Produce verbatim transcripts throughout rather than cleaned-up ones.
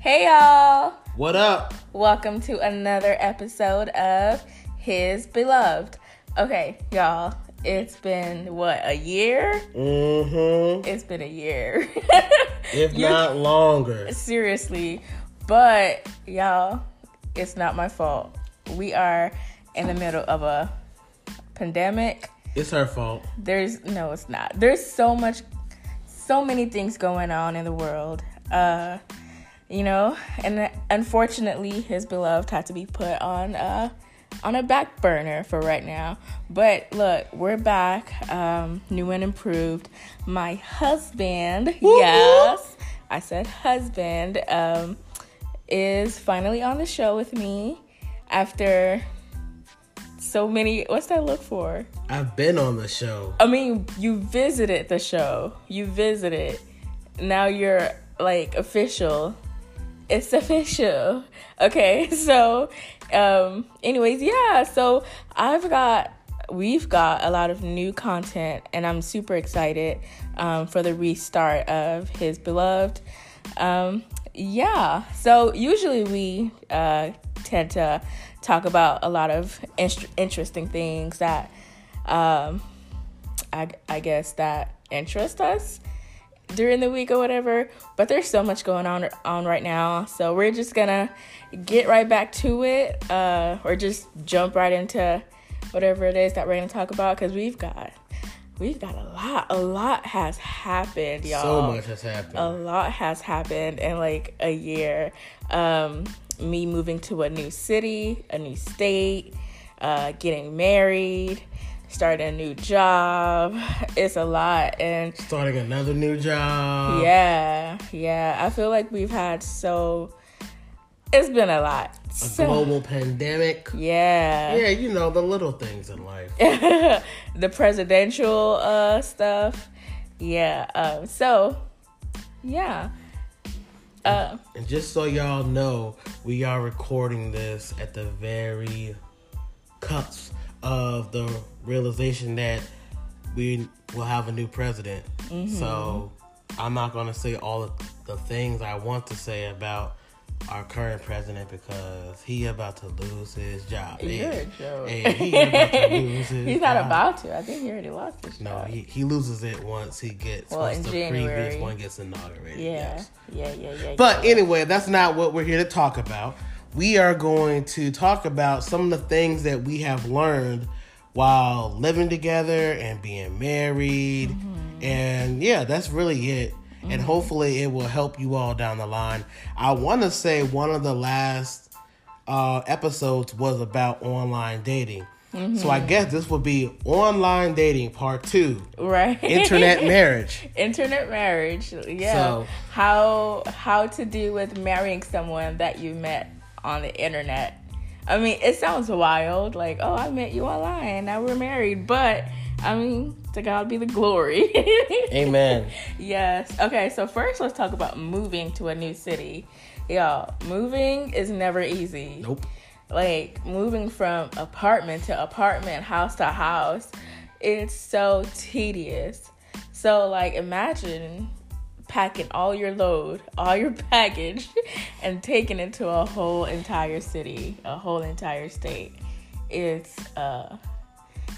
Hey y'all! What up? Welcome to another episode of His Beloved. Okay, y'all, it's been, what, a year? Mm-hmm. It's been a year. If not longer. Seriously. But, y'all, it's not my fault. We are in the middle of a pandemic. It's her fault. There's, no, it's not. There's so much, so many things going on in the world. Uh... You know, and unfortunately, His Beloved had to be put on a, on a back burner for right now. But look, we're back, um, new and improved. My husband, woo-hoo! Yes, I said husband, um, is finally on the show with me after so many, what's that look for? I've been on the show. I mean, you visited the show. You visited. Now you're, like, official. It's official. Okay, so, um, anyways, yeah, so I've got, we've got a lot of new content, and I'm super excited, um, for the restart of His Beloved. Um, yeah, so usually we, uh, tend to talk about a lot of in- interesting things that, um, I, I guess that interest us during the week or whatever, but there's so much going on on right now, so we're just gonna get right back to it, uh or just jump right into whatever it is that we're gonna talk about, because we've got we've got a lot a lot has happened, y'all. So much has happened. A lot has happened in like a year. Um me moving to a new city, a new state, uh getting married, starting a new job. It's a lot. And starting another new job. Yeah. Yeah. I feel like we've had so... It's been a lot. A so, global pandemic. Yeah. Yeah, you know, the little things in life. The presidential uh, stuff. Yeah. Um, so, yeah. Uh, and just so y'all know, we are recording this at the very cusp of the realization that we will have a new president. Mm-hmm. So I'm not going to say all of the things I want to say about our current president because he about to lose his job. You're and, a joke. And he about to lose his job. He's not job. about to. I think he already lost his no, job. No, he, he loses it once he gets, well, once the January. previous one gets inaugurated. Yeah, yes. yeah, yeah, yeah. But yeah. Anyway, that's not what we're here to talk about. We are going to talk about some of the things that we have learned while living together and being married. Mm-hmm. And yeah, that's really it. Mm-hmm. And hopefully it will help you all down the line. I want to say one of the last uh, episodes was about online dating. Mm-hmm. So I guess this would be online dating part two. Right. Internet marriage. Internet marriage. Yeah. So, how how to deal with marrying someone that you met on the internet. I mean, it sounds wild, like, oh, I met you online, now we're married, but I mean, to God be the glory. Amen. Yes. Okay, so first let's talk about moving to a new city. Y'all, moving is never easy. Nope. Like, moving from apartment to apartment, house to house, it's so tedious. So, like, imagine packing all your load, all your baggage, and taking it to a whole entire city, a whole entire state. It's, uh,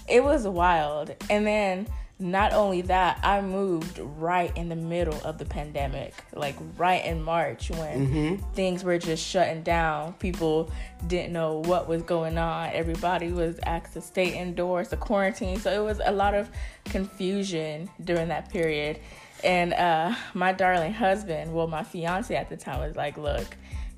it was wild. And then, not only that, I moved right in the middle of the pandemic, like right in March when mm-hmm. things were just shutting down. People didn't know what was going on. Everybody was asked to stay indoors, to quarantine. So it was a lot of confusion during that period. And uh, my darling husband, well, my fiance at the time, was like, look,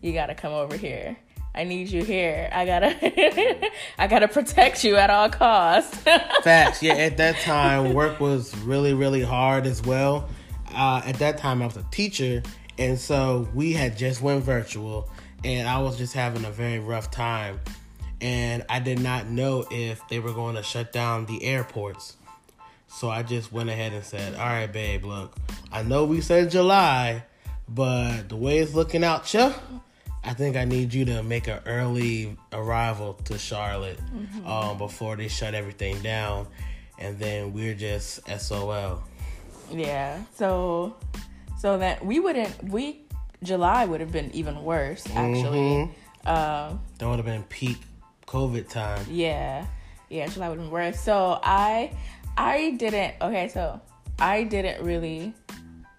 you got to come over here. I need you here. I got to I gotta protect you at all costs. Facts. Yeah, at that time, work was really, really hard as well. Uh, at that time, I was a teacher, and so we had just went virtual, and I was just having a very rough time. And I did not know if they were going to shut down the airports. So I just went ahead and said, all right, babe, look, I know we said July, but the way it's looking out, cha, I think I need you to make an early arrival to Charlotte mm-hmm. um, before they shut everything down. And then we're just S O L. Yeah. So so that we wouldn't, we July would have been even worse, actually. Mm-hmm. Um, that would have been peak COVID time. Yeah. Yeah, July would have been worse. So I I didn't... Okay, so I didn't really...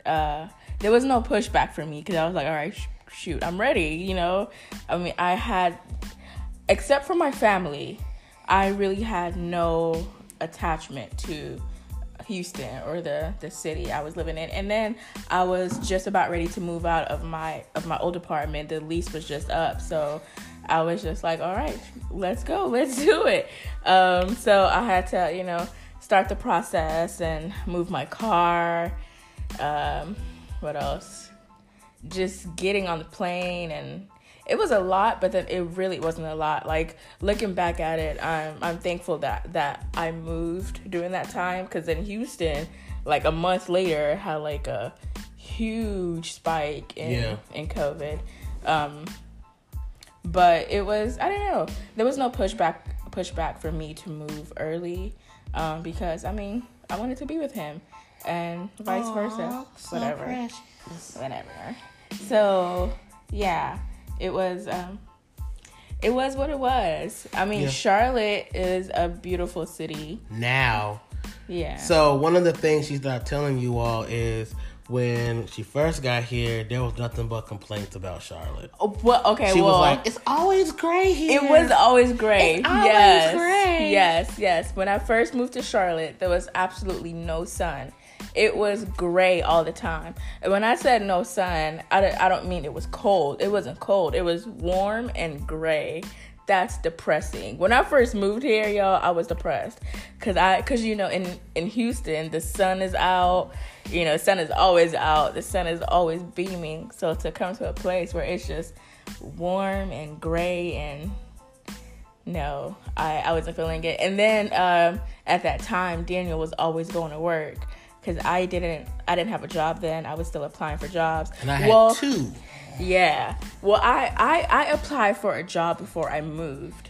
Uh, there was no pushback for me because I was like, all right, sh- shoot, I'm ready, you know? I mean, I had... Except for my family, I really had no attachment to Houston or the, the city I was living in. And then I was just about ready to move out of my of my old apartment. The lease was just up. So I was just like, all right, let's go. Let's do it. Um, so I had to, you know, start the process and move my car. Um, what else? Just getting on the plane, and it was a lot, but then it really wasn't a lot. Like, looking back at it, I'm I'm thankful that, that I moved during that time, because in Houston, like a month later, had like a huge spike in, yeah. in COVID. Um, but it was, I don't know, there was no pushback pushback for me to move early, um, because, I mean, I wanted to be with him, and vice Aww, versa. So whatever. Precious. Whatever. So, yeah. It was, um, it was what it was. I mean, yeah. Charlotte is a beautiful city now. Yeah. So one of the things she's not telling you all is when she first got here, there was nothing but complaints about Charlotte. Oh, well, okay. She well, was like, "It's always gray here. It was always gray. It's always yes, gray. Yes, yes. When I first moved to Charlotte, there was absolutely no sun. It was gray all the time. And when I said no sun, I don't, I don't mean it was cold. It wasn't cold. It was warm and gray. That's depressing. When I first moved here, y'all, I was depressed. Because, I, cause you know, in, in Houston, the sun is out. You know, sun is always out. The sun is always beaming. So to come to a place where it's just warm and gray and... No, I, I wasn't feeling it. And then um, at that time, Daniel was always going to work. Cause I didn't, I didn't have a job then. I was still applying for jobs. And I had well, two. Yeah. Well, I, I, I applied for a job before I moved,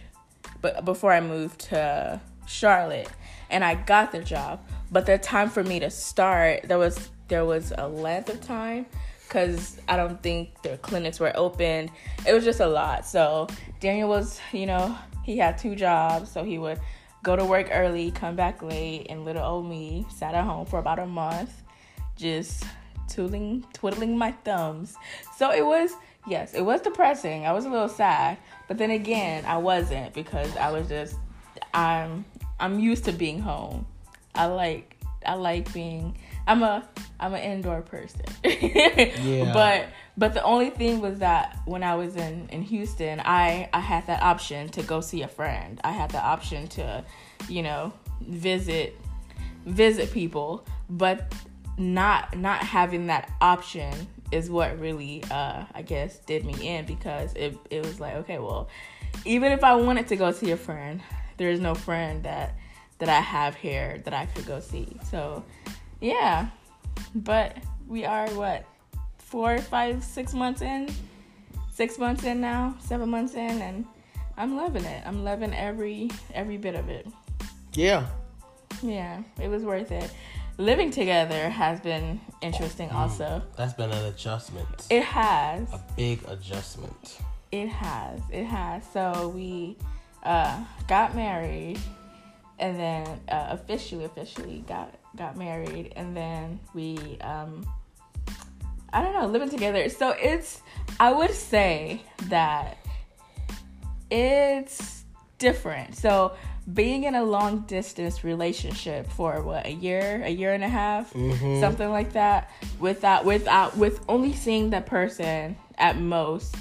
but before I moved to Charlotte, and I got the job. But the time for me to start, there was there was a length of time, cause I don't think their clinics were opened. It was just a lot. So Daniel was, you know, he had two jobs, so he would go to work early, come back late, and little old me sat at home for about a month, just twiddling, twiddling my thumbs. So it was, yes, it was depressing. I was a little sad, but then again, I wasn't, because I was just, I'm, I'm used to being home. I like, I like being. I'm a, I'm an indoor person. yeah. But, but the only thing was that when I was in, in Houston, I, I had that option to go see a friend. I had the option to, you know, visit, visit people. But not, not having that option is what really, uh, I guess, did me in, because it, it was like, okay, well, even if I wanted to go see a friend, there is no friend that, that I have here that I could go see. So. Yeah, but we are, what, four, five, six months in? Six months in now, seven months in, and I'm loving it. I'm loving every every bit of it. Yeah. Yeah, it was worth it. Living together has been interesting also. That's been an adjustment. It has. A big adjustment. It has. It has. So we uh, got married, and then uh, officially, officially got got married, and then we, um, I don't know, living together. So it's, I would say that it's different. So being in a long distance relationship for what, a year, a year and a half, mm-hmm. something like that, without, without, with only seeing that person at most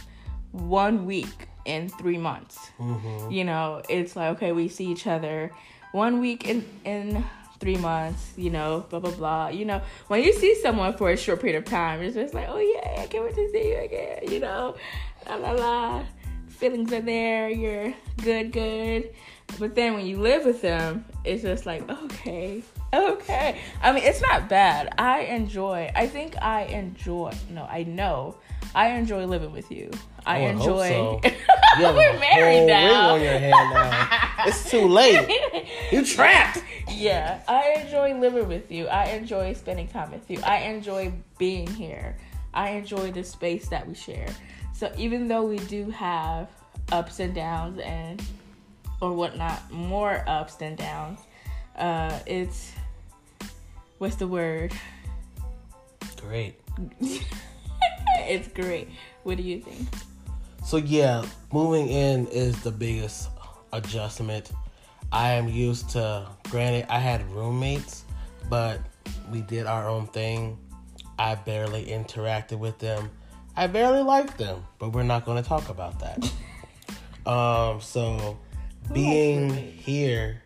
one week in three months, mm-hmm. you know, it's like, okay, we see each other one week in, in, three months, you know, blah blah blah. You know, when you see someone for a short period of time, it's just like, oh yeah, I can't wait to see you again. You know, la la la. Feelings are there. You're good, good. But then when you live with them, it's just like, okay, okay. I mean, it's not bad. I enjoy. I think I enjoy. No, I know. I enjoy living with you. I, I enjoy. Hope so. You have We're married now. On your head now. It's too late. You trapped. Yeah, I enjoy living with you. I enjoy spending time with you. I enjoy being here. I enjoy the space that we share. So even though we do have ups and downs and or whatnot, more ups than downs, uh, it's, what's the word? Great. It's great. What do you think? So yeah, moving in is the biggest adjustment. I am used to, granted, I had roommates, but we did our own thing. I barely interacted with them. I barely liked them, but we're not going to talk about that. um, so being here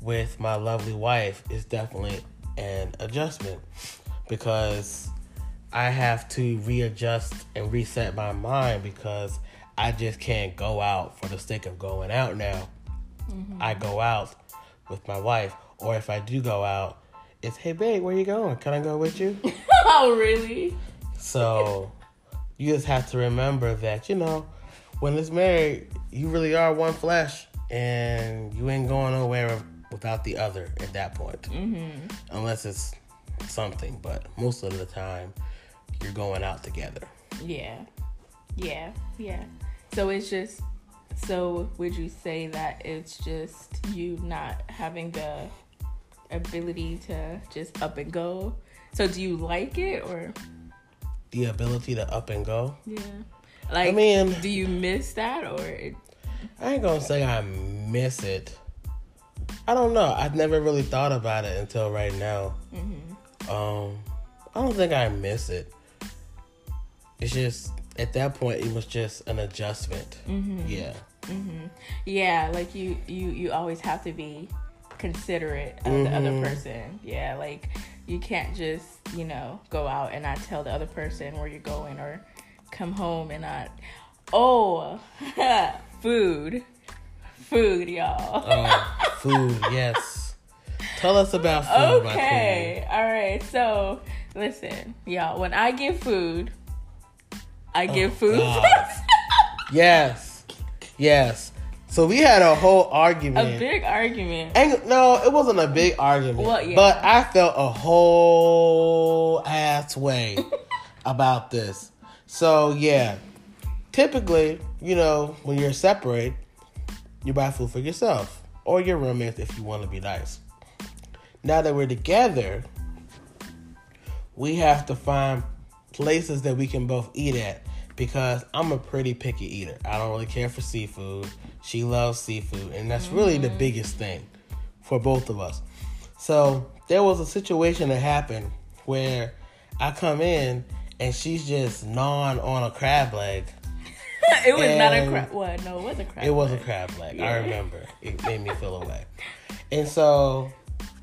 with my lovely wife is definitely an adjustment because I have to readjust and reset my mind because I just can't go out for the sake of going out now. Mm-hmm. I go out with my wife, or if I do go out, it's, hey babe, where you going? Can I go with you? Oh, really? So you just have to remember that, you know, when it's married, you really are one flesh, and you ain't going nowhere without the other at that point. Mm-hmm. Unless it's something, but most of the time, you're going out together. Yeah, yeah, yeah. So it's just, so would you say that it's just you not having the ability to just up and go? So do you like it, or the ability to up and go? Yeah, like, I mean, do you miss that? Or it... I ain't gonna say I miss it. I don't know. I've never really thought about it until right now. Mm-hmm. um I don't think I miss it. It's just at that point it was just an adjustment. Mm-hmm. Yeah. Mm-hmm. Yeah, like you you you always have to be considerate of mm-hmm. the other person. Yeah, like you can't just, you know, go out and not tell the other person where you're going, or come home and not, oh, food. Food, y'all. Oh, food, yes. Tell us about food. Okay, all right. So, listen, y'all, when I get food, I oh, get food first. Yes. Yes. So we had a whole argument. A big argument. And no, it wasn't a big argument. Well, yeah. But I felt a whole ass way about this. So, yeah. Typically, you know, when you're separate, you buy food for yourself or your roommates if you want to be nice. Now that we're together, we have to find places that we can both eat at. Because I'm a pretty picky eater. I don't really care for seafood. She loves seafood. And that's really the biggest thing for both of us. So there was a situation that happened where I come in and she's just gnawing on a crab leg. It was and not a crab. What? No, it was a crab it leg. It was a crab leg. Yeah. I remember. It made me feel away. And so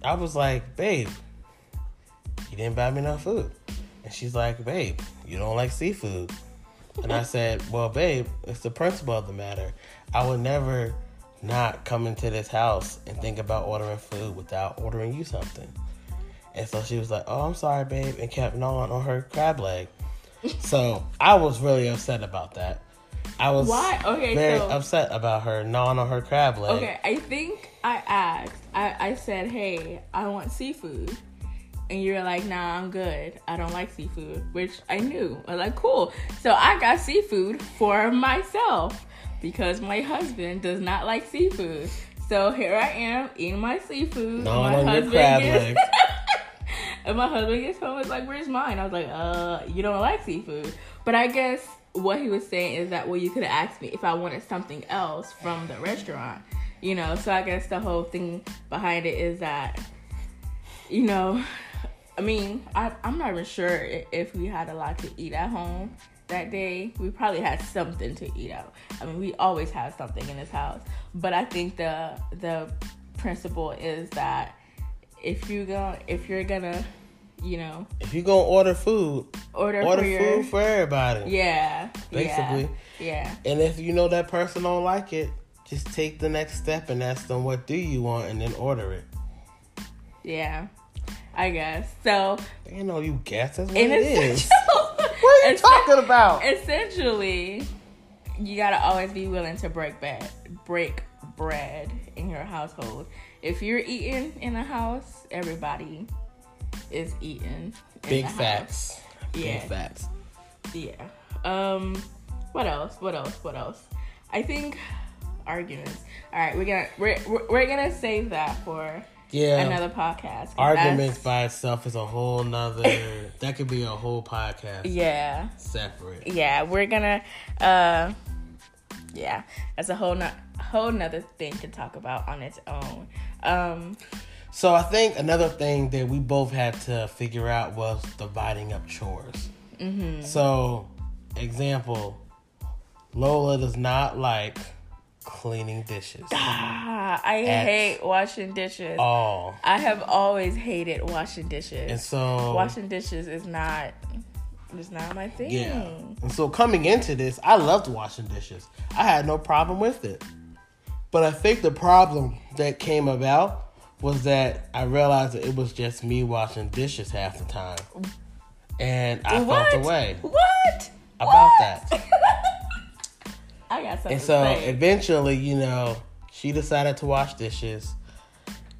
I was like, babe, you didn't buy me no food. And she's like, babe, you don't like seafood. And I said, well, babe, it's the principle of the matter. I would never not come into this house and think about ordering food without ordering you something. And so she was like, oh, I'm sorry, babe, and kept gnawing on her crab leg. So I was really upset about that. I was Why? Okay, very so, upset about her gnawing on her crab leg. Okay, I think I asked. I, I said, hey, I want seafood. And you're like, nah, I'm good. I don't like seafood, which I knew. I was like, cool. So I got seafood for myself because my husband does not like seafood. So here I am eating my seafood. No, my husband gets and my husband gets home. It's like, where's mine? I was like, uh, you don't like seafood. But I guess what he was saying is that, well, you could have asked me if I wanted something else from the restaurant, you know. So I guess the whole thing behind it is that, you know. I mean, I, I'm not even sure if we had a lot to eat at home that day. We probably had something to eat out. I mean, we always have something in this house. But I think the the principle is that if you go, if you're gonna, you know, if you're gonna order food, order, order for your, food for everybody. Yeah, basically. Yeah, yeah. And if you know that person don't like it, just take the next step and ask them what do you want, and then order it. Yeah. I guess. So you know, you guess that's what it is. What are you talking about? Essentially, you gotta always be willing to break bread break bread in your household. If you're eating in a house, everybody is eating. Big facts. Yeah. Facts. Yeah. Um, what else? What else? What else? I think arguments. All right, we're gonna we're we're gonna save that for yeah another podcast. Arguments by itself is a whole nother. That could be a whole podcast. Yeah. Separate. Yeah, we're gonna. Uh, yeah, that's a whole not whole nother thing to talk about on its own. Um. So I think another thing that we both had to figure out was dividing up chores. Mm-hmm. So, example, Lola does not like cleaning dishes. Ah, I hate washing dishes. Oh. I have always hated washing dishes. And so washing dishes is not it's not my thing. Yeah. And so coming into this, I loved washing dishes. I had no problem with it. But I think the problem that came about was that I realized that it was just me washing dishes half the time. And I what? felt away. What? About what? that. I got something And so to say. Eventually, you know, she decided to wash dishes.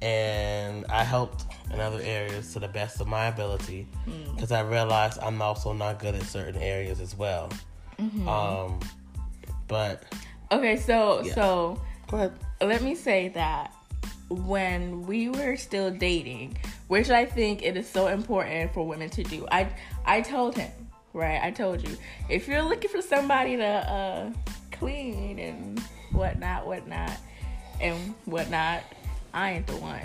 And I helped in other areas to the best of my ability. Because mm. I realized I'm also not good at certain areas as well. Mm-hmm. Um, but... Okay, so... Yeah. so Go ahead. Let me say that. When we were still dating, which I think it is so important for women to do. I I told him, right? I told you, if you're looking for somebody to uh, clean and whatnot, whatnot, and whatnot, I ain't the one.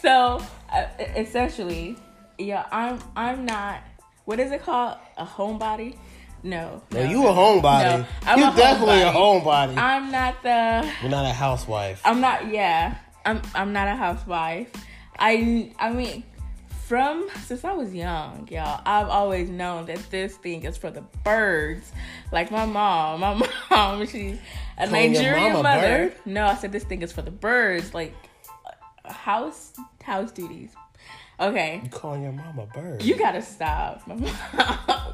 So uh, essentially, yeah, I'm I'm not. What is it called? A homebody? No. No, no, you a homebody. No, you definitely homebody. a homebody. I'm not the... You're not a housewife. I'm not, yeah. I'm I'm not a housewife. I, I mean, from... Since I was young, y'all, I've always known that this thing is for the birds. Like my mom. My mom, she's a so Nigerian mama mother. Bird? No, I said this thing is for the birds. Like, house house duties. Okay. You calling your mom a bird? You gotta stop.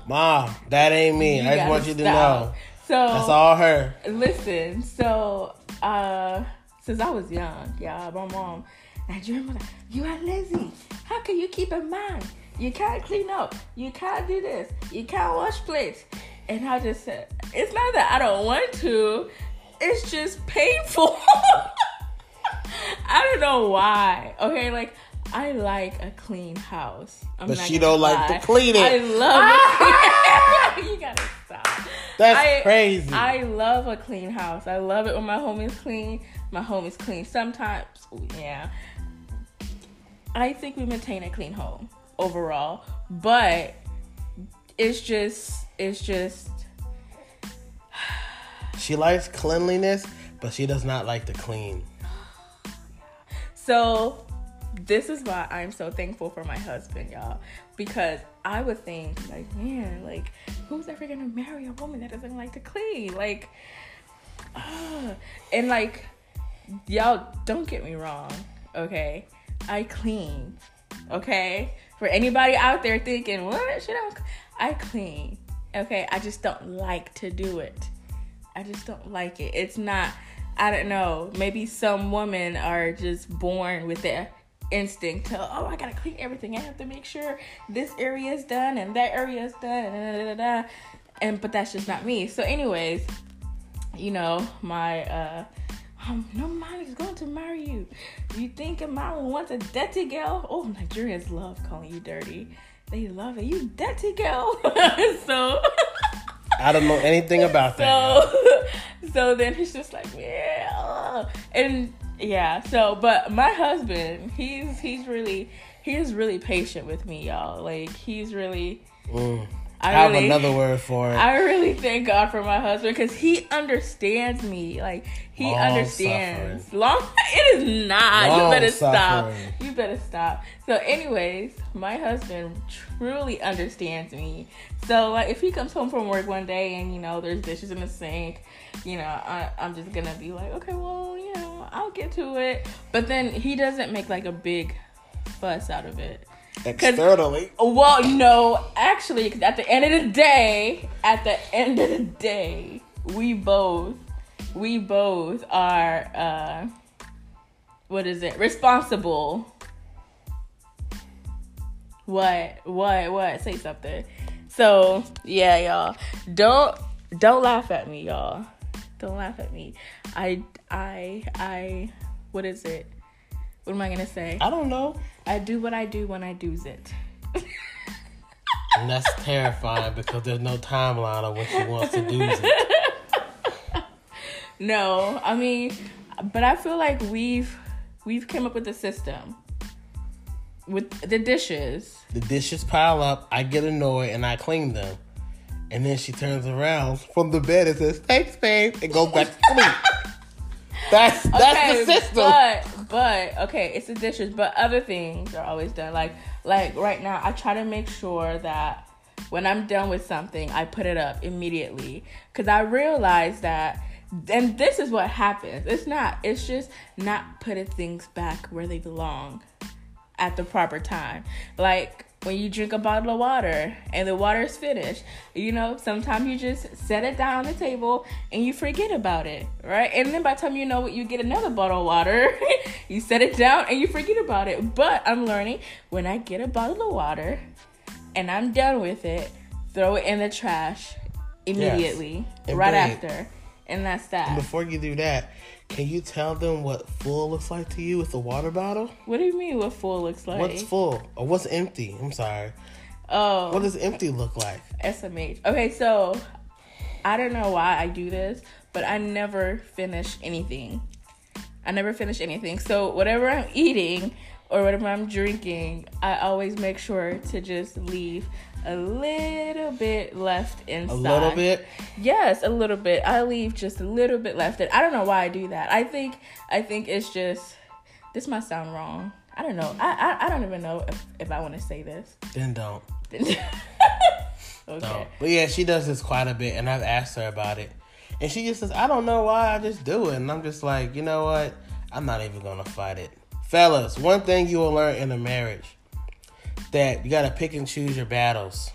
Mom, that ain't me. You I just want you to stop. know. So that's all her. Listen, so uh, since I was young, yeah, my mom, Nigerian mother, you are lazy. How can you keep in mind? You can't clean up. You can't do this. You can't wash plates. And I just said, it's not that I don't want to. It's just painful. I don't know why. Okay, like. I like a clean house. I'm but she don't lie. like to clean it. I love ah! it. You gotta stop. That's I, crazy. I love a clean house. I love it when my home is clean. My home is clean sometimes. Yeah. I think we maintain a clean home overall. But it's just, it's just. She likes cleanliness, but she does not like to clean. So. This is why I'm so thankful for my husband, y'all. Because I would think, like, man, like, who's ever going to marry a woman that doesn't like to clean? Like, uh, and, like, y'all, don't get me wrong, okay? I clean, okay? For anybody out there thinking, what? She don't clean. I clean, okay? I just don't like to do it. I just don't like it. It's not, I don't know, maybe some women are just born with that instinct to, oh, I gotta clean everything. I have to make sure this area is done and that area is done, and da, da, da, da. And but that's just not me. So, anyways, you know, my uh, um, nobody's going to marry you. You think a mama wants a dirty girl? Oh, Nigerians love calling you dirty. They love it. You dirty girl. So I don't know anything about that. So, so then it's just like, yeah, and. Yeah, so, but my husband, he's, he's really, he is really patient with me, y'all. Like, he's really, mm, I, I have really, another word for it. I really thank God for my husband, because he understands me. Like, he long understands. Suffering. Long, it is not. Long you better suffering. stop. You better stop. So, anyways, my husband truly understands me. So, like, if he comes home from work one day and, you know, there's dishes in the sink, you know, I, I'm just going to be like, okay, well, you know. I'll get to it. But then he doesn't make like a big fuss out of it. Externally? Well, no. Actually, cause at the end of the day, at the end of the day, we both, we both are, uh, what is it? Responsible What? What? What? Say something. So, yeah, y'all. Don't don't laugh at me, y'all. Don't laugh at me. I I I what is it? What am I gonna say? I don't know. I do what I do when I do's it. And that's terrifying because there's no timeline on what you want to do. No, I mean, but I feel like we've we've came up with a system. With the dishes. The dishes pile up, I get annoyed, and I clean them. And then she turns around from the bed and says, thanks, babe, and goes back to sleep. That's that's okay, the system. But, but, okay, it's the dishes, but other things are always done. Like, like right now, I try to make sure that when I'm done with something, I put it up immediately. Because I realize that, and this is what happens. It's not, it's just not putting things back where they belong at the proper time. Like, when you drink a bottle of water and the water is finished, you know, sometimes you just set it down on the table and you forget about it, right? And then by the time you know it, you get another bottle of water, you set it down and you forget about it. But I'm learning, when I get a bottle of water and I'm done with it, throw it in the trash immediately, yes, right after. And that's that. And before you do that, can you tell them what full looks like to you with the water bottle? What do you mean what full looks like? What's full? Or what's empty? I'm sorry. Oh. What does empty look like? S M H. Okay, so I don't know why I do this, but I never finish anything. I never finish anything. So whatever I'm eating or whatever I'm drinking, I always make sure to just leave a little bit left inside. A little bit? Yes, a little bit. I leave just a little bit left. And I don't know why I do that. I think I think it's just, this might sound wrong. I don't know. I I, I don't even know if, if I want to say this. Then don't. Okay. Don't. But yeah, she does this quite a bit, and I've asked her about it. And she just says, I don't know why, I just do it. And I'm just like, you know what? I'm not even going to fight it. Fellas, one thing you will learn in a marriage, that you got to pick and choose your battles.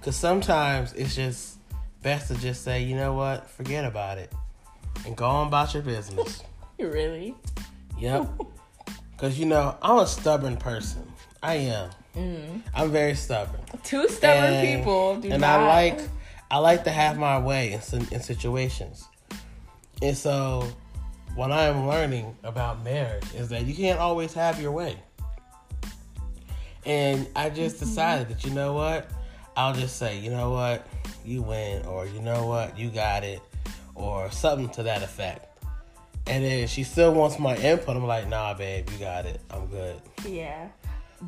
Because sometimes it's just best to just say, you know what? Forget about it. And go on about your business. Really? Yep. Because, you know, I'm a stubborn person. I am. Mm. I'm very stubborn. Two stubborn and, people do and not. And I like, I like to have my way in, in situations. And so what I am learning about marriage is that you can't always have your way. And I just decided that, you know what, I'll just say, you know what, you win, or you know what, you got it, or something to that effect. And then she still wants my input. I'm like, nah, babe, you got it. I'm good. Yeah.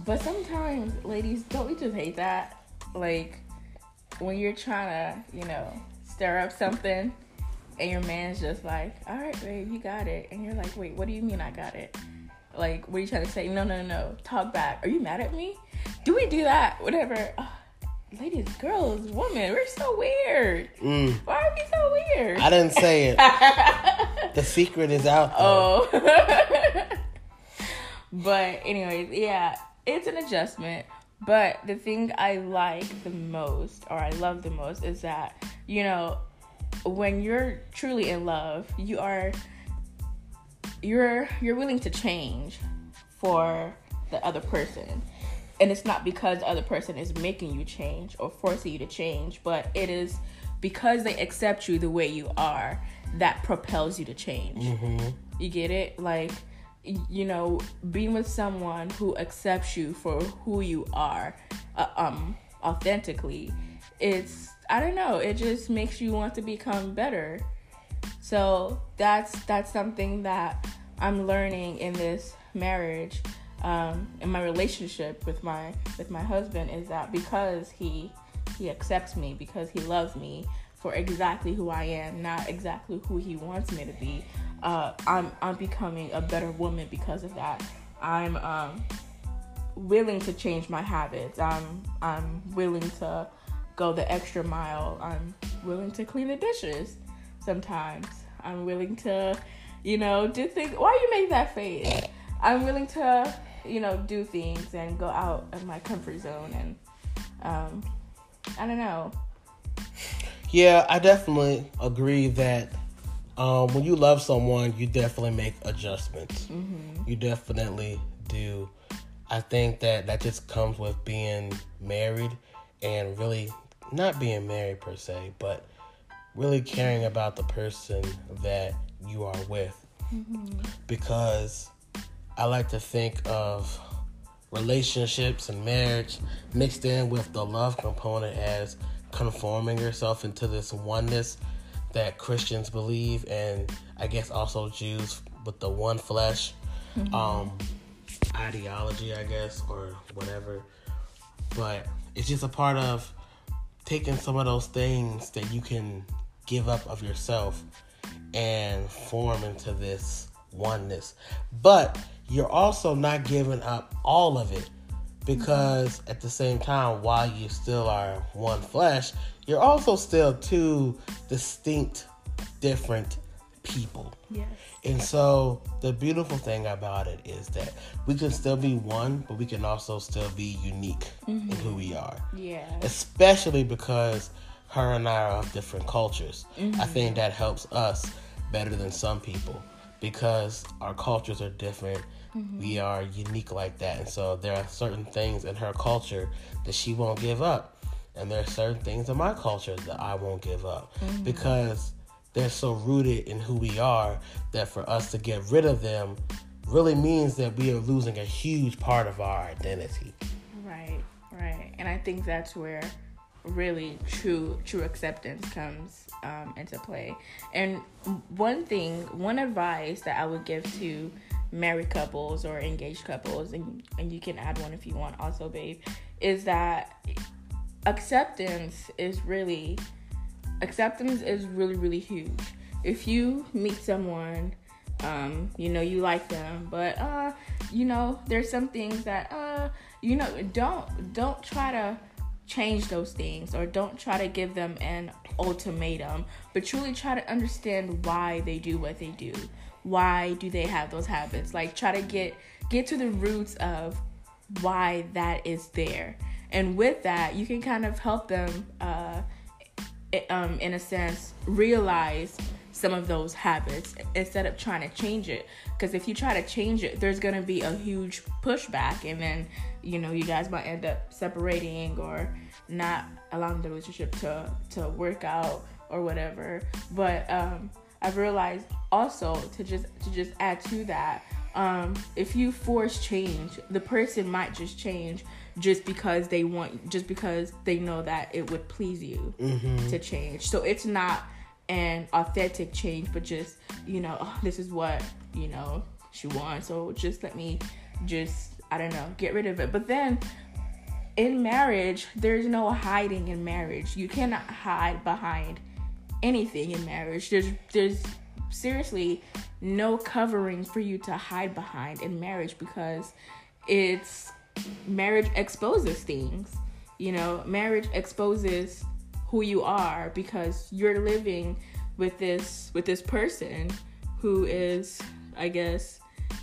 But sometimes, ladies, don't we just hate that? Like, when you're trying to, you know, stir up something, and your man's just like, all right, babe, you got it. And you're like, wait, what do you mean I got it? Like, what are you trying to say? No, no, no. Talk back. Are you mad at me? Do we do that? Whatever. Oh, ladies, girls, women, we're so weird. Mm. Why are we so weird? I didn't say it. The secret is out there. Oh. But anyways, yeah, it's an adjustment. But the thing I like the most, or I love the most, is that, you know, when you're truly in love, you are... You're you're willing to change for the other person. And it's not because the other person is making you change or forcing you to change, but it is because they accept you the way you are that propels you to change. Mm-hmm. You get it? Like, you know, being with someone who accepts you for who you are uh, um, authentically, it's, I don't know, it just makes you want to become better. So that's that's something that I'm learning in this marriage, um, in my relationship with my with my husband, is that because he he accepts me, because he loves me for exactly who I am, not exactly who he wants me to be, uh, I'm I'm becoming a better woman because of that. I'm um, willing to change my habits. I'm I'm willing to go the extra mile. I'm willing to clean the dishes. Sometimes I'm willing to, you know, do things. Why you make that face? I'm willing to, you know, do things and go out of my comfort zone. And um, I don't know. Yeah, I definitely agree that um, when you love someone, you definitely make adjustments. Mm-hmm. You definitely do I think that that just comes with being married and really not being married per se, but really caring about the person that you are with. Mm-hmm. Because I like to think of relationships and marriage mixed in with the love component as conforming yourself into this oneness that Christians believe, and I guess also Jews with the one flesh mm-hmm. um, ideology, I guess, or whatever. But it's just a part of taking some of those things that you can give up of yourself and form into this oneness. But you're also not giving up all of it, because mm-hmm. at the same time, while you still are one flesh, you're also still two distinct, different people. Yes. And so the beautiful thing about it is that we can still be one, but we can also still be unique mm-hmm. in who we are. Yeah. Especially because her and I are of different cultures. Mm-hmm. I think that helps us better than some people, because our cultures are different. Mm-hmm. We are unique like that. And so there are certain things in her culture that she won't give up. And there are certain things in my culture that I won't give up. Mm-hmm. Because they're so rooted in who we are that for us to get rid of them really means that we are losing a huge part of our identity. Right, right. And I think that's where really true true acceptance comes um, into play. And one thing, one advice that I would give to married couples or engaged couples, and, and you can add one if you want also, babe, is that acceptance is really, acceptance is really, really huge. If you meet someone, um, you know, you like them, but, uh, you know, there's some things that, uh, you know, don't, don't try to change those things, or don't try to give them an ultimatum, but truly try to understand why they do what they do. Why do they have those habits? Like, try to get get to the roots of why that is there. And with that, you can kind of help them, uh, it, um, in a sense, realize some of those habits instead of trying to change it. Because if you try to change it, there's going to be a huge pushback, and then, you know, you guys might end up separating or not allowing the relationship to, to work out or whatever. But um, I've realized also to just to just add to that, um, if you force change, the person might just change just because they want, just because they know that it would please you mm-hmm. to change. So it's not an authentic change, but just, you know, oh, this is what, you know, she wants, so just let me just, I don't know, get rid of it. But then in marriage, there's no hiding in marriage. You cannot hide behind anything in marriage. There's there's seriously no covering for you to hide behind in marriage, because it's, marriage exposes things, you know, marriage exposes who you are, because you're living with this with this person who is, I guess,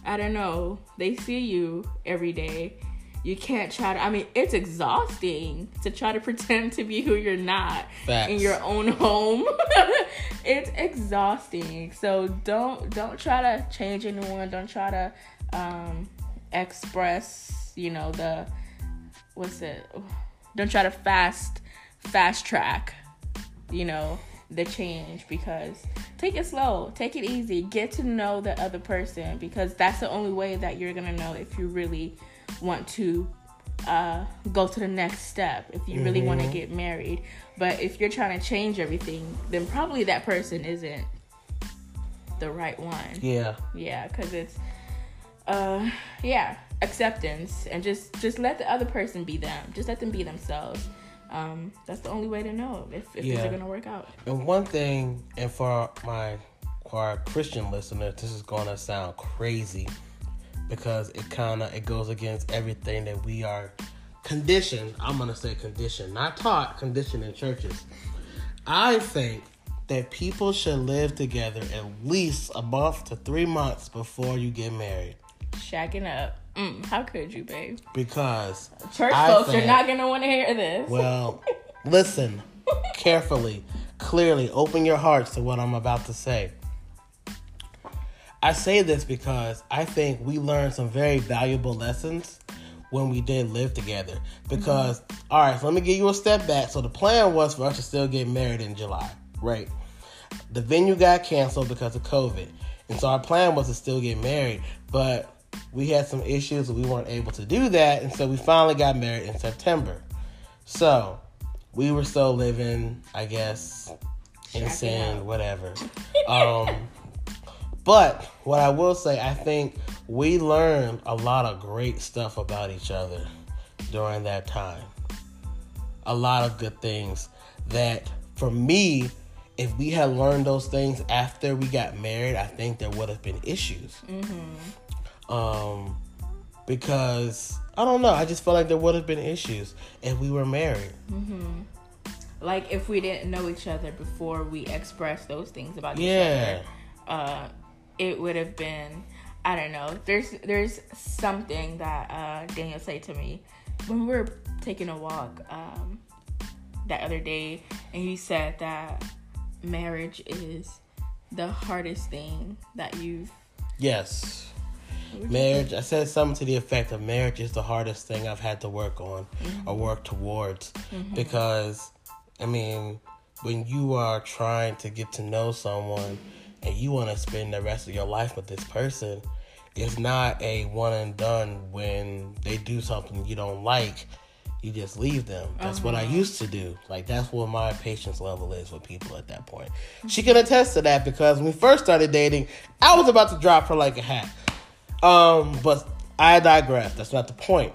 I don't know, they see you every day. You can't try to, I mean, it's exhausting to try to pretend to be who you're not. Facts. In your own home. It's exhausting. So don't don't try to change anyone. Don't try to um, express, you know, the, what's it? Don't try to fast, fast track, you know, the change, because take it slow, take it easy, get to know the other person, because that's the only way that you're going to know if you really want to uh, go to the next step, if you really mm-hmm. want to get married. But if you're trying to change everything, then probably that person isn't the right one. Yeah. Yeah, because it's, uh, yeah, acceptance, and just, just let the other person be them. Just let them be themselves. Um, that's the only way to know if, if yeah. things are going to work out. And one thing, and for my choir Christian listeners, this is going to sound crazy, because it kind of, it goes against everything that we are conditioned. I'm going to say conditioned, not taught, conditioned in churches. I think that people should live together at least a month to three months before you get married. Shacking up. Mm, how could you, babe? Because church I folks think, are not gonna want to hear this. Well, listen carefully, clearly, open your hearts to what I'm about to say. I say this because I think we learned some very valuable lessons when we did live together. Because, mm-hmm. all right, so let me give you a step back. So the plan was for us to still get married in July, right? The venue got canceled because of COVID. And so our plan was to still get married, but we had some issues and we weren't able to do that. And so we finally got married in September. So we were still living, I guess, in sin, whatever. Um, but what I will say, I think we learned a lot of great stuff about each other during that time. A lot of good things that, for me, if we had learned those things after we got married, I think there would have been issues. Mm-hmm. Um, because, I don't know, I just feel like there would have been issues if we were married. Mm-hmm. Like, if we didn't know each other before we expressed those things about yeah. each other, uh, it would have been... I don't know. There's there's something that uh, Daniel said to me when we were taking a walk um, that other day, and he said that marriage is the hardest thing that you've... Yes. Marriage, I said something to the effect of marriage is the hardest thing I've had to work on mm-hmm. or work towards mm-hmm. because, I mean, when you are trying to get to know someone and you want to spend the rest of your life with this person, it's not a one and done. When they do something you don't like, you just leave them. That's uh-huh. what I used to do. Like, that's what my patience level is with people at that point. Mm-hmm. She can attest to that because when we first started dating, I was about to drop her like a hat. Um, but I digress. That's not the point.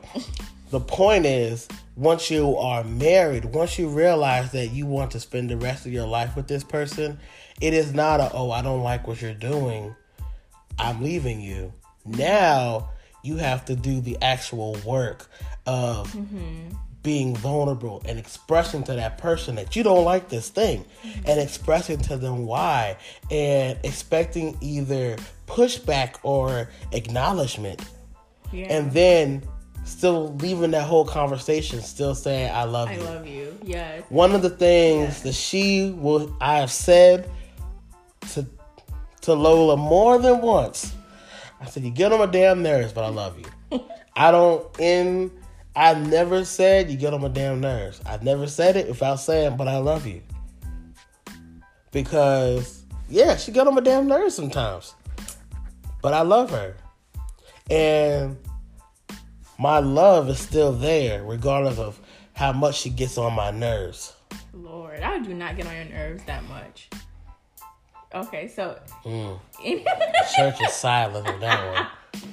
The point is, once you are married, once you realize that you want to spend the rest of your life with this person, it is not a, oh, I don't like what you're doing, I'm leaving you. Now, you have to do the actual work of mm-hmm. being vulnerable and expressing to that person that you don't like this thing mm-hmm. and expressing to them why and expecting either pushback or acknowledgement. Yeah. And then still leaving that whole conversation, still saying, I love you. I love you, yes. One of the things yes. that she will, I have said to to Lola more than once, I said, you get on my damn nerves, but I love you. I don't end, I never said, you get on my damn nerves. I've never said it without saying, but I love you. Because, yeah, she got on my damn nerves sometimes. But I love her. And my love is still there, regardless of how much she gets on my nerves. Lord, I do not get on your nerves that much. Okay, so... Mm. The church is silent on that one.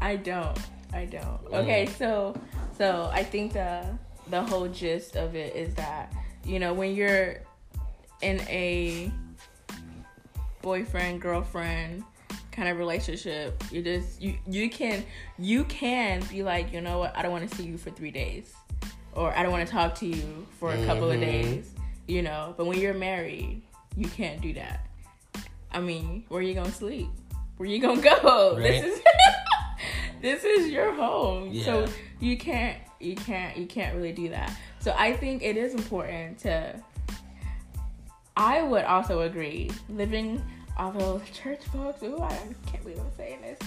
I don't. I don't. Mm. Okay, so so I think the the whole gist of it is that, you know, when you're in a boyfriend, girlfriend kind of relationship, you just you you can you can be like, you know what, I don't want to see you for three days, or I don't want to talk to you for a mm-hmm. couple of days, you know. But when you're married, you can't do that. I mean, where you gonna sleep? Where you gonna go? Right. This is this is your home. Yeah. So you can't you can't you can't really do that. So I think it is important to... I would also agree, living... Although church folks, ooh, I can't believe I'm saying this.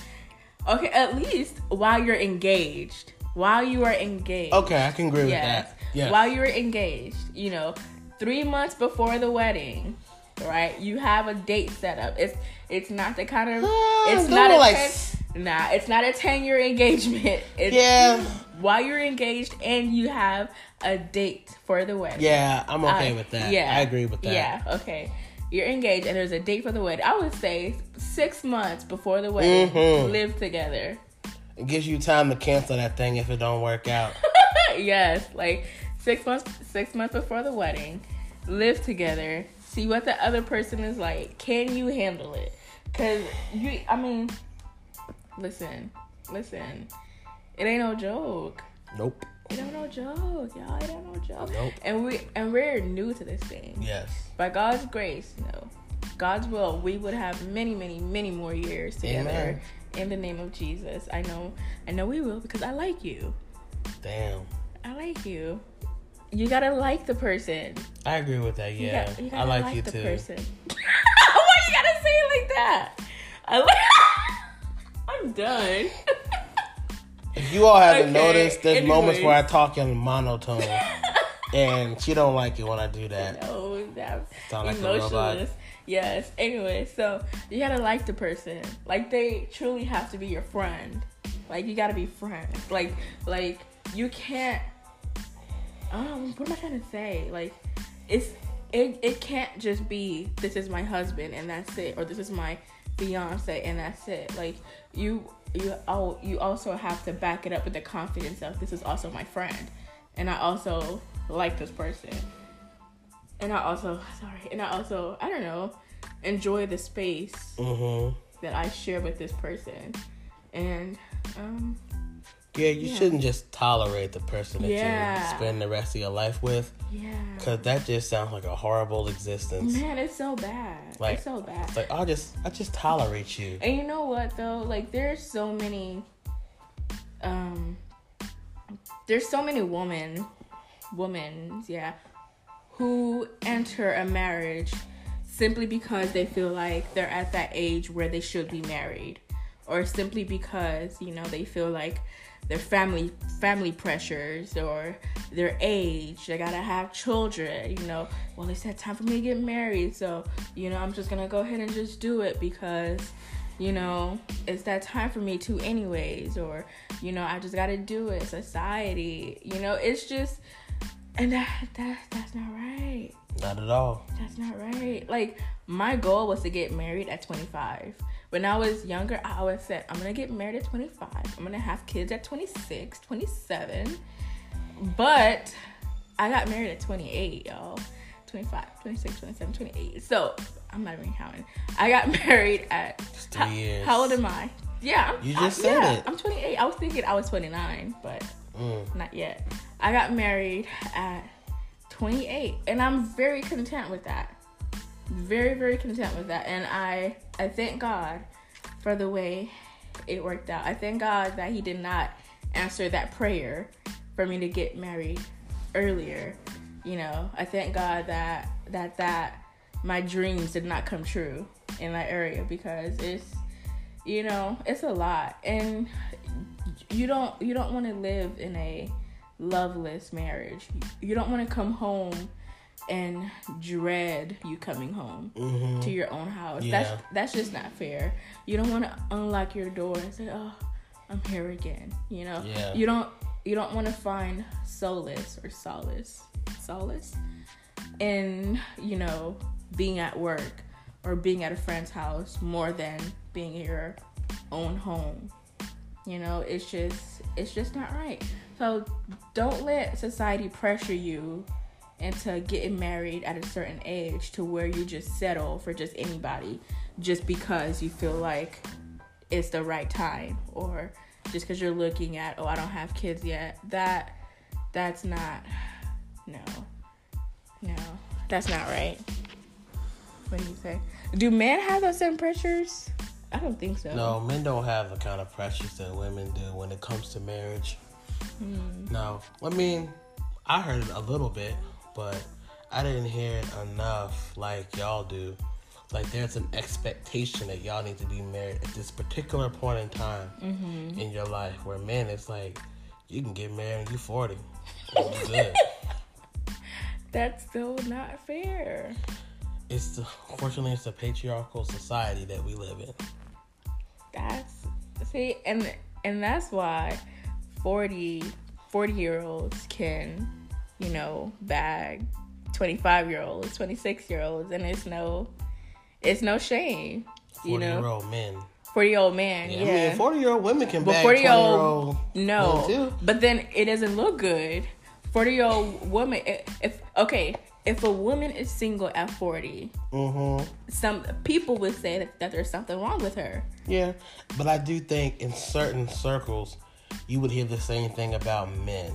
Okay, at least while you're engaged. While you are engaged. Okay, I can agree yes. with that. Yes. While you're engaged, you know, three months before the wedding, right? You have a date set up. It's it's not the kind of uh, it's not a like... ten, nah, it's not a ten year engagement. It's yeah. while you're engaged and you have a date for the wedding. Yeah, I'm okay uh, with that. Yeah. I agree with that. Yeah, okay. You're engaged and there's a date for the wedding. I would say six months before the wedding, mm-hmm. live together. It gives you time to cancel that thing if it don't work out. Yes, like six months, six months before the wedding, live together. See what the other person is like. Can you handle it? Cause you, I mean, listen, listen. It ain't no joke. Nope. It ain't no joke, y'all. It ain't no joke. Nope. And we and we're new to this thing. Yes. By God's grace, you know, God's will, we would have many, many, many more years together. Amen. In the name of Jesus. I know, I know we will, because I like you. Damn. I like you. You gotta like the person. I agree with that. Yeah, you got, you gotta I like, like you the too. Person. Why you gotta say it like that? I like. I'm done. If you all haven't okay. noticed, there's Anyways. moments where I talk in monotone. And she don't like it when I do that. No, that's like emotionless. Yes. Anyway, so you gotta like the person. Like, they truly have to be your friend. Like, you gotta be friends. Like, like you can't. Um, what am I trying to say? Like, it's it. It can't just be this is my husband and that's it, or this is my fiance and that's it. Like, you you oh you also have to back it up with the confidence of this is also my friend, and I also like this person, and I also sorry, and I also I don't know enjoy the space mm-hmm. that I share with this person, and um. Yeah, you yeah. shouldn't just tolerate the person that yeah. you spend the rest of your life with. Yeah. Because that just sounds like a horrible existence. Man, it's so bad. Like, it's so bad. It's like, I'll just, I'll just tolerate you. And you know what, though? Like, there's so many... Um, there's so many women... Women, yeah. who enter a marriage simply because they feel like they're at that age where they should be married. Or simply because, you know, they feel like... their family family pressures or their age. They gotta have children, you know. Well, it's that time for me to get married, so, you know, I'm just gonna go ahead and just do it because, you know, it's that time for me to anyways, or, you know, I just gotta do it. Society, you know, it's just, and that, that that's not right. Not at all. That's not right. Like, my goal was to get married at twenty-five. When I was younger, I always said, I'm going to get married at twenty-five. I'm going to have kids at twenty-six, twenty-seven. But I got married at twenty-eight, y'all. twenty-five, twenty-six, twenty-seven, twenty-eight. So, I'm not even counting. I got married at... Just three how, years. How old am I? Yeah. I'm, you just I, said yeah, it. I'm twenty-eight. I was thinking I was twenty-nine, but mm. not yet. I got married at twenty-eight. And I'm very content with that. Very, very content with that. And I... I thank God for the way it worked out. I thank God that he did not answer that prayer for me to get married earlier. You know, I thank God that that that my dreams did not come true in that area, because it's, you know, it's a lot. And you don't you don't want to live in a loveless marriage. You don't want to come home and dread you coming home mm-hmm. to your own house. Yeah. That's that's just not fair. You don't want to unlock your door and say, "Oh, I'm here again." You know, yeah. you don't you don't want to find solace or solace solace in, you know, being at work or being at a friend's house more than being in your own home. You know, it's just it's just not right. So don't let society pressure you into getting married at a certain age to where you just settle for just anybody just because you feel like it's the right time, or just because you're looking at, oh, I don't have kids yet. That, that's not, no, no, that's not right. What do you say? Do men have those same pressures? I don't think so. No, men don't have the kind of pressures that women do when it comes to marriage. Mm. No, I mean, I heard it a little bit, but I didn't hear it enough like y'all do. Like, there's an expectation that y'all need to be married at this particular point in time mm-hmm. in your life, where men, it's like, you can get married when you're forty. That's good. That's still not fair. It's the, Unfortunately, it's a patriarchal society that we live in. That's, see, and and that's why forty, forty-year-olds can... you know, bag twenty-five-year-olds, twenty-six-year-olds, and it's no, it's no shame, you know. forty-year-old men. forty-year-old men, yeah. yeah. I mean, forty-year-old women can but bag twenty-year-old no, men, too. But then it doesn't look good. forty-year-old woman, if, okay, if a woman is single at forty, mm-hmm. some people would say that, that there's something wrong with her. Yeah, but I do think in certain circles, you would hear the same thing about men.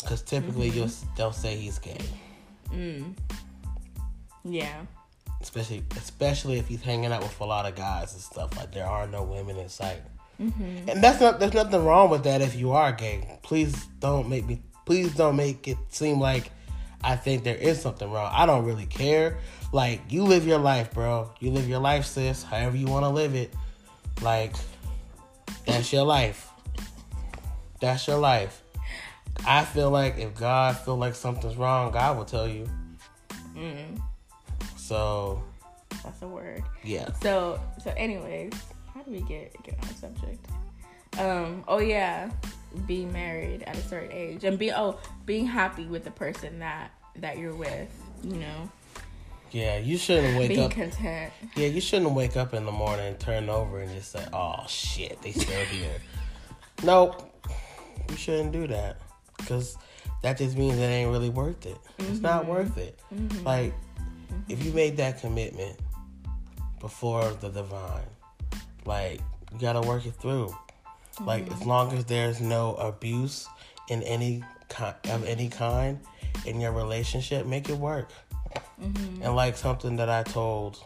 Because typically mm-hmm. you'll, they'll say he's gay. Mm. Yeah. Especially especially if he's hanging out with a lot of guys and stuff. Like, there are no women in sight. Mm-hmm. And that's not there's nothing wrong with that if you are gay. Please don't make me please don't make it seem like I think there is something wrong. I don't really care. Like, you live your life, bro. You live your life, sis. However you want to live it. Like, that's your life. That's your life. I feel like if God feel like something's wrong, God will tell you. Mm. So. That's a word. Yeah. So, so anyways, how do we get, get on subject? Um, oh, yeah. Be married at a certain age. And be, oh, being happy with the person that, that you're with, you know. Yeah, you shouldn't wake being up. Being content. Yeah, you shouldn't wake up in the morning, turn over, and just say, oh, shit, they still here. Nope. You shouldn't do that. Because that just means it ain't really worth it. Mm-hmm. It's not worth it. Mm-hmm. Like, mm-hmm. if you made that commitment before the divine, like, you got to work it through. Mm-hmm. Like, as long as there's no abuse in any ki- of any kind in your relationship, make it work. Mm-hmm. And like something that I told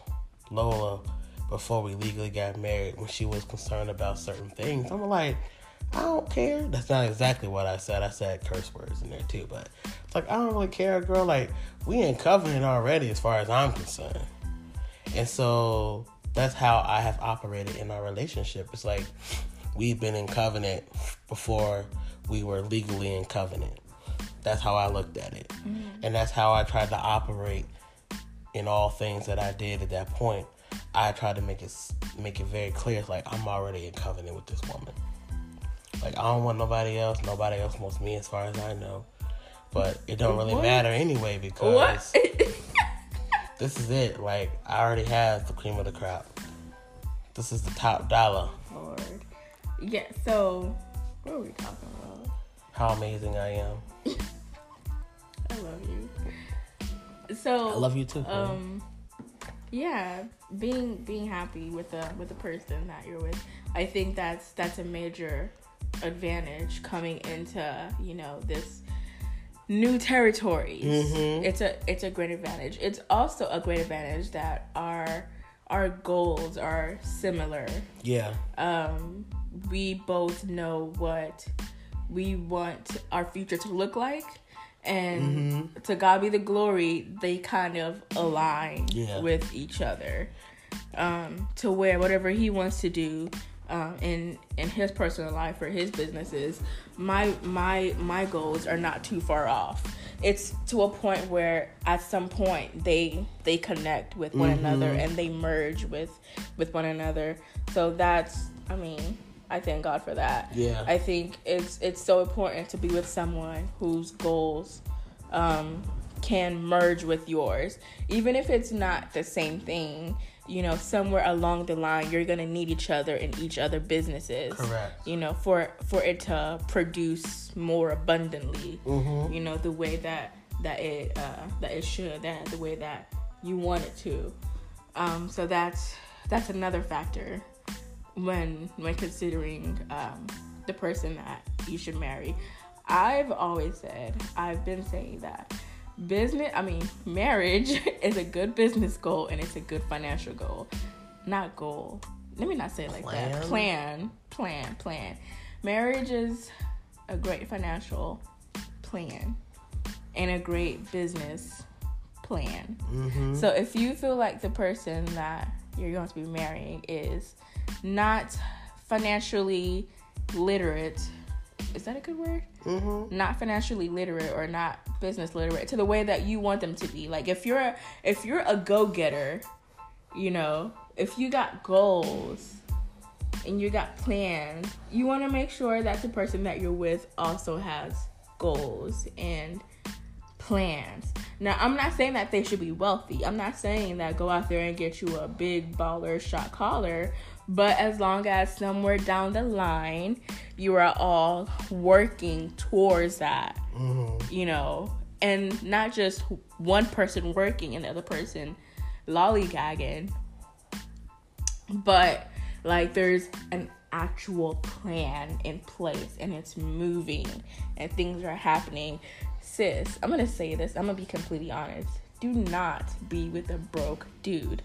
Lola before we legally got married when she was concerned about certain things, I'm like, I don't care. That's not exactly what I said. I said curse words in there too, but it's like, I don't really care, girl. Like, we in covenant already as far as I'm concerned. And so that's how I have operated in our relationship. It's like we've been in covenant before we were legally in covenant. That's how I looked at it. Mm-hmm. And that's how I tried to operate in all things that I did at that point. I tried to make it make it very clear, like, I'm already in covenant with this woman. Like, I don't want nobody else. Nobody else wants me as far as I know. But it don't really what? matter anyway because this is it. Like, I already have the cream of the crop. This is the top dollar. Lord. Yeah, so what are we talking about? How amazing I am. I love you. So I love you too. Um, yeah, being being happy with the with the person that you're with, I think that's that's a major advantage coming into, you know, this new territories. Mm-hmm. It's a it's a great advantage. It's also a great advantage that our our goals are similar. Yeah. Um, we both know what we want our future to look like, and mm-hmm. to God be the glory, they kind of align yeah. with each other, um, to where whatever he wants to do um, in in his personal life or his businesses, my my my goals are not too far off. It's to a point where at some point they they connect with one mm-hmm. another and they merge with with one another. So that's, I mean, I thank God for that. Yeah. I think it's it's so important to be with someone whose goals um, can merge with yours. Even if it's not the same thing, you know, somewhere along the line, you're going to need each other in each other's businesses. Correct. You know, for, for it to produce more abundantly, mm-hmm. you know, the way that, that, it, uh, that it should, that the way that you want it to. Um, so that's that's another factor when when considering um, the person that you should marry. I've always said, I've been saying that business, I mean, marriage is a good business goal and it's a good financial goal. Not goal. Let me not say it like plan. that. Plan, plan, plan. Marriage is a great financial plan and a great business plan. Mm-hmm. So if you feel like the person that you're going to be marrying is not financially literate. Is that a good word? Mm-hmm. Not financially literate or not business literate to the way that you want them to be. Like, if you're a, if you're a go-getter, you know, if you got goals and you got plans, you want to make sure that the person that you're with also has goals and plans. Now, I'm not saying that they should be wealthy. I'm not saying that go out there and get you a big baller shot caller. But as long as somewhere down the line, you are all working towards that, mm-hmm. you know, and not just one person working and the other person lollygagging, but like there's an actual plan in place and it's moving and things are happening. Sis, I'm going to say this. I'm going to be completely honest. Do not be with a broke dude.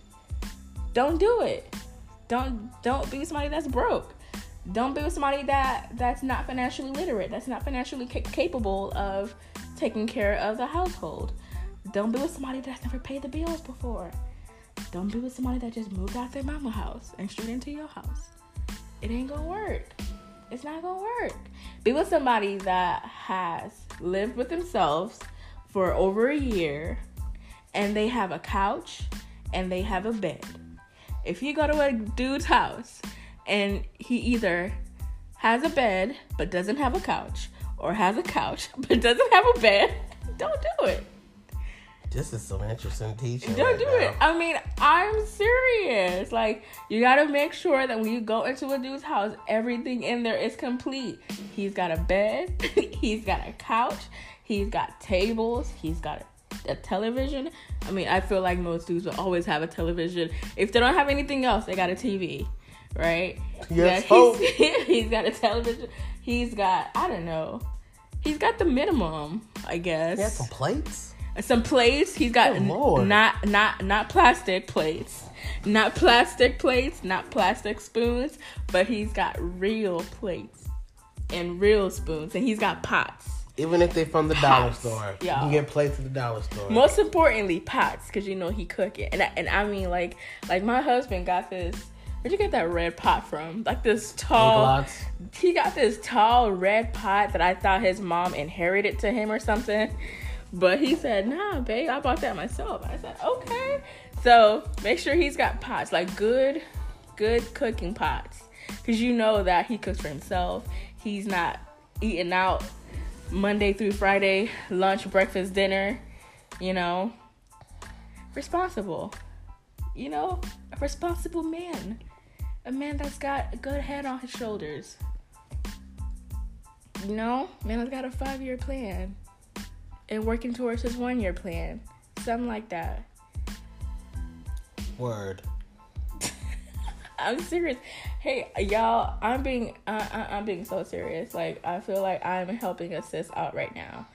Don't do it. Don't don't be with somebody that's broke. Don't be with somebody that, that's not financially literate. That's not financially ca- capable of taking care of the household. Don't be with somebody that's never paid the bills before. Don't be with somebody that just moved out their mama's house and straight into your house. It ain't gonna work. It's not going to work. Be with somebody that has lived with themselves for over a year and they have a couch and they have a bed. If you go to a dude's house and he either has a bed but doesn't have a couch or has a couch but doesn't have a bed, don't do it. This is some interesting teaching. Don't right do now. It. I mean, I'm serious. Like, you got to make sure that when you go into a dude's house, everything in there is complete. He's got a bed. He's got a couch. He's got tables. He's got a, a television. I mean, I feel like most dudes will always have a television. If they don't have anything else, they got a T V, right? Yes, hope. He's, he's got a television. He's got, I don't know. He's got the minimum, I guess. He has some plates. Some plates. He's got oh, n- not not not plastic plates, not plastic plates, not plastic spoons, but he's got real plates and real spoons, and he's got pots. Even if they're from the pots, dollar store, y'all. You can get plates at the dollar store. Most importantly, pots, because you know he cook it, and I, and I mean like like my husband got this. Where'd you get that red pot from? Like this tall. He got this tall red pot that I thought his mom inherited to him or something. But he said, nah, babe, I bought that myself. I said, okay. So make sure he's got pots, like good, good cooking pots. Because you know that he cooks for himself. He's not eating out Monday through Friday, lunch, breakfast, dinner, you know. Responsible, you know, a responsible man. A man that's got a good head on his shoulders. You know, man that's got a five-year plan. And working towards his one-year plan. Something like that. Word. I'm serious. Hey, y'all, I'm being I, I, I'm being so serious. Like, I feel like I'm helping a sis out right now.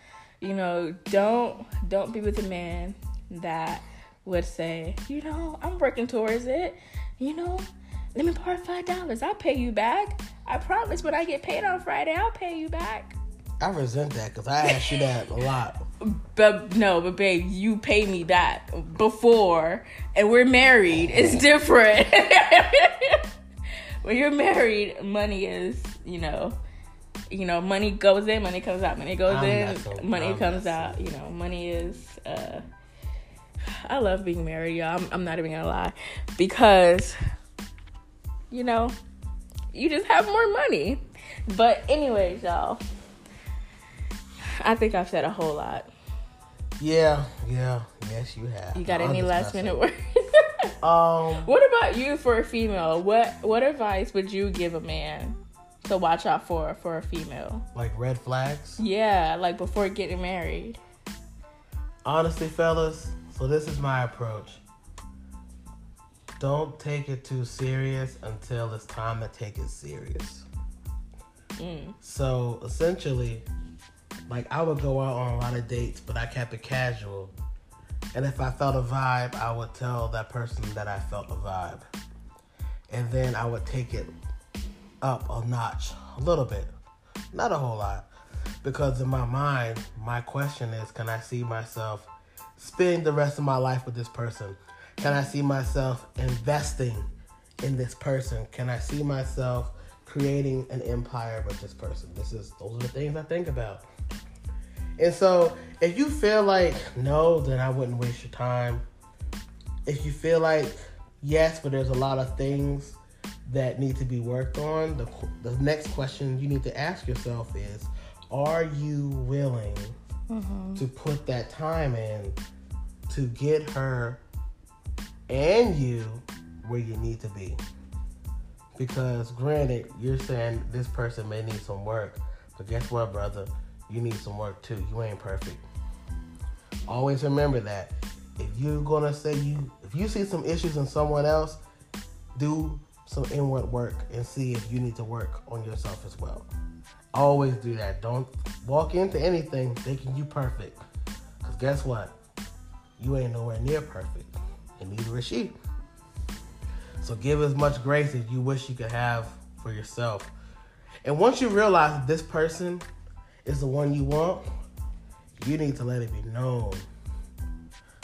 You know, don't don't be with a man that would say, you know, I'm working towards it. You know, let me borrow five dollars. I'll pay you back. I promise when I get paid on Friday, I'll pay you back. I resent that because I asked you that a lot. But no, but babe, you pay me back before, and we're married. It's different. When you're married, money is, you know, you know, money goes in, money comes out, money goes I'm in, so, money I'm comes so. out. You know, money is. Uh, I love being married, y'all. I'm, I'm not even gonna lie, because, you know, you just have more money. But anyways, y'all. I think I've said a whole lot. Yeah, yeah, yes, you have. You got any last minute words? um, what about you for a female? What what advice would you give a man to watch out for for a female? Like red flags? Yeah, like before getting married. Honestly, fellas, so this is my approach. Don't take it too serious until it's time to take it serious. Mm. So essentially. Like, I would go out on a lot of dates, but I kept it casual. And if I felt a vibe, I would tell that person that I felt a vibe. And then I would take it up a notch, a little bit. Not a whole lot. Because in my mind, my question is, can I see myself spending the rest of my life with this person? Can I see myself investing in this person? Can I see myself creating an empire with this person? This is, those are the things I think about. And so, if you feel like no, then I wouldn't waste your time. If you feel like yes, but there's a lot of things that need to be worked on, the, the next question you need to ask yourself is, are you willing mm-hmm. to put that time in to get her and you where you need to be? Because granted, you're saying this person may need some work, but guess what, brother? You need some work too. You ain't perfect. Always remember that. If you're gonna say you, if you see some issues in someone else, do some inward work and see if you need to work on yourself as well. Always do that. Don't walk into anything thinking you perfect. Cause guess what? You ain't nowhere near perfect, and neither is she. So give as much grace as you wish you could have for yourself. And once you realize that this person is the one you want, you need to let it be known.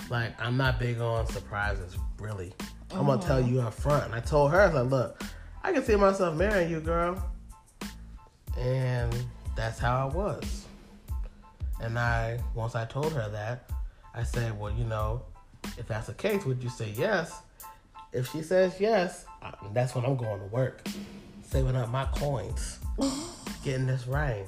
Like, I'm not big on surprises, really. I'm gonna tell you up front. And I told her, I was like, look, I can see myself marrying you, girl. And that's how I was. And I, once I told her that, I said, well, you know, if that's the case, would you say yes? If she says yes, I, that's when I'm going to work. Saving up my coins. Getting this ring.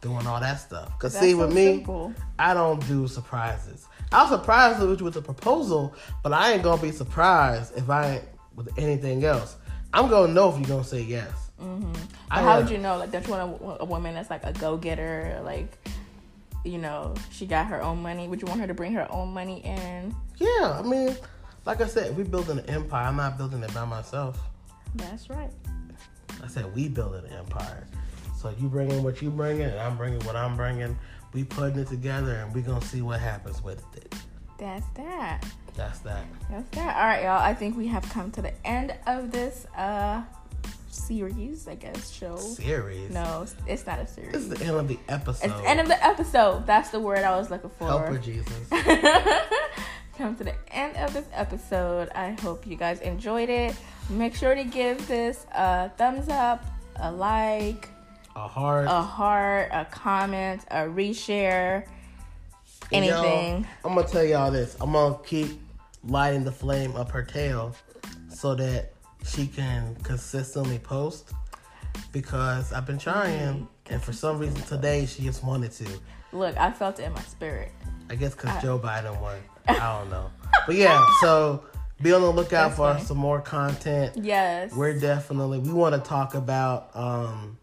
Doing all that stuff. Because see, with so me, simple. I don't do surprises. I was surprised with you with the proposal, but I ain't going to be surprised if I ain't with anything else. I'm going to know if you're going to say yes. Mm-hmm. But how would you know? Like, don't you want a, a woman that's like a go-getter? Like, you know, she got her own money. Would you want her to bring her own money in? Yeah, I mean, like I said, we building an empire. I'm not building it by myself. That's right. I said we building an empire. So you bringing what you bringing, and I'm bringing what I'm bringing. We putting it together, and we gonna see what happens with it. That's that. That's that. That's that. All right, y'all. I think we have come to the end of this. Uh, Series, I guess. Show series. No, it's not a series. It's the end of the episode. It's the end of the episode. That's the word I was looking for. Helper Jesus. Come to the end of this episode. I hope you guys enjoyed it. Make sure to give this a thumbs up, a like, a heart, a heart, a comment, a reshare, anything. I'm gonna tell y'all this. I'm gonna keep lighting the flame up her tail so that she can consistently post, because I've been trying, and for some reason today she just wanted to. Look, I felt it in my spirit. I guess because I... Joe Biden won. I don't know. But yeah, so be on the lookout That's for funny. some more content. Yes. We're definitely, we want to talk about um,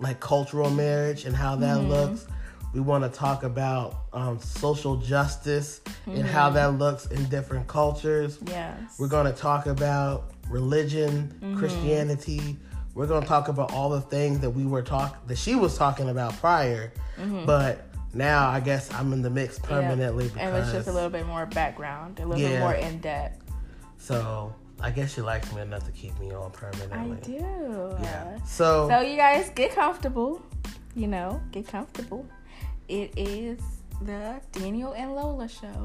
like cultural marriage and how that mm-hmm. looks. We want to talk about um, social justice mm-hmm. and how that looks in different cultures. Yes. We're going to talk about religion, mm-hmm. Christianity. We're going to talk about all the things that we were talk that she was talking about prior, mm-hmm. but now I guess I'm in the mix permanently. Yeah. Because and it's just a little bit more background, a little yeah. bit more in depth. So I guess she likes me enough to keep me on permanently. I do. Yeah. So so you guys get comfortable. You know, get comfortable. It is the Daniel and Lola show.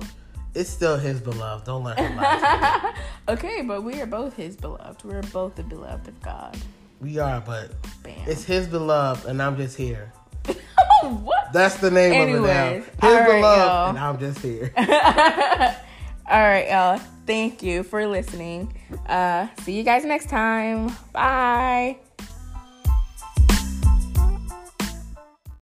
It's still his beloved. Don't let her lie to you. Okay, but we are both his beloved. We're both the beloved of God. We are, but Bam. it's his beloved, and I'm just here. What? That's the name Anyways, of it now. His right, beloved, y'all. And I'm just here. All right, y'all. Thank you for listening. Uh, see you guys next time. Bye.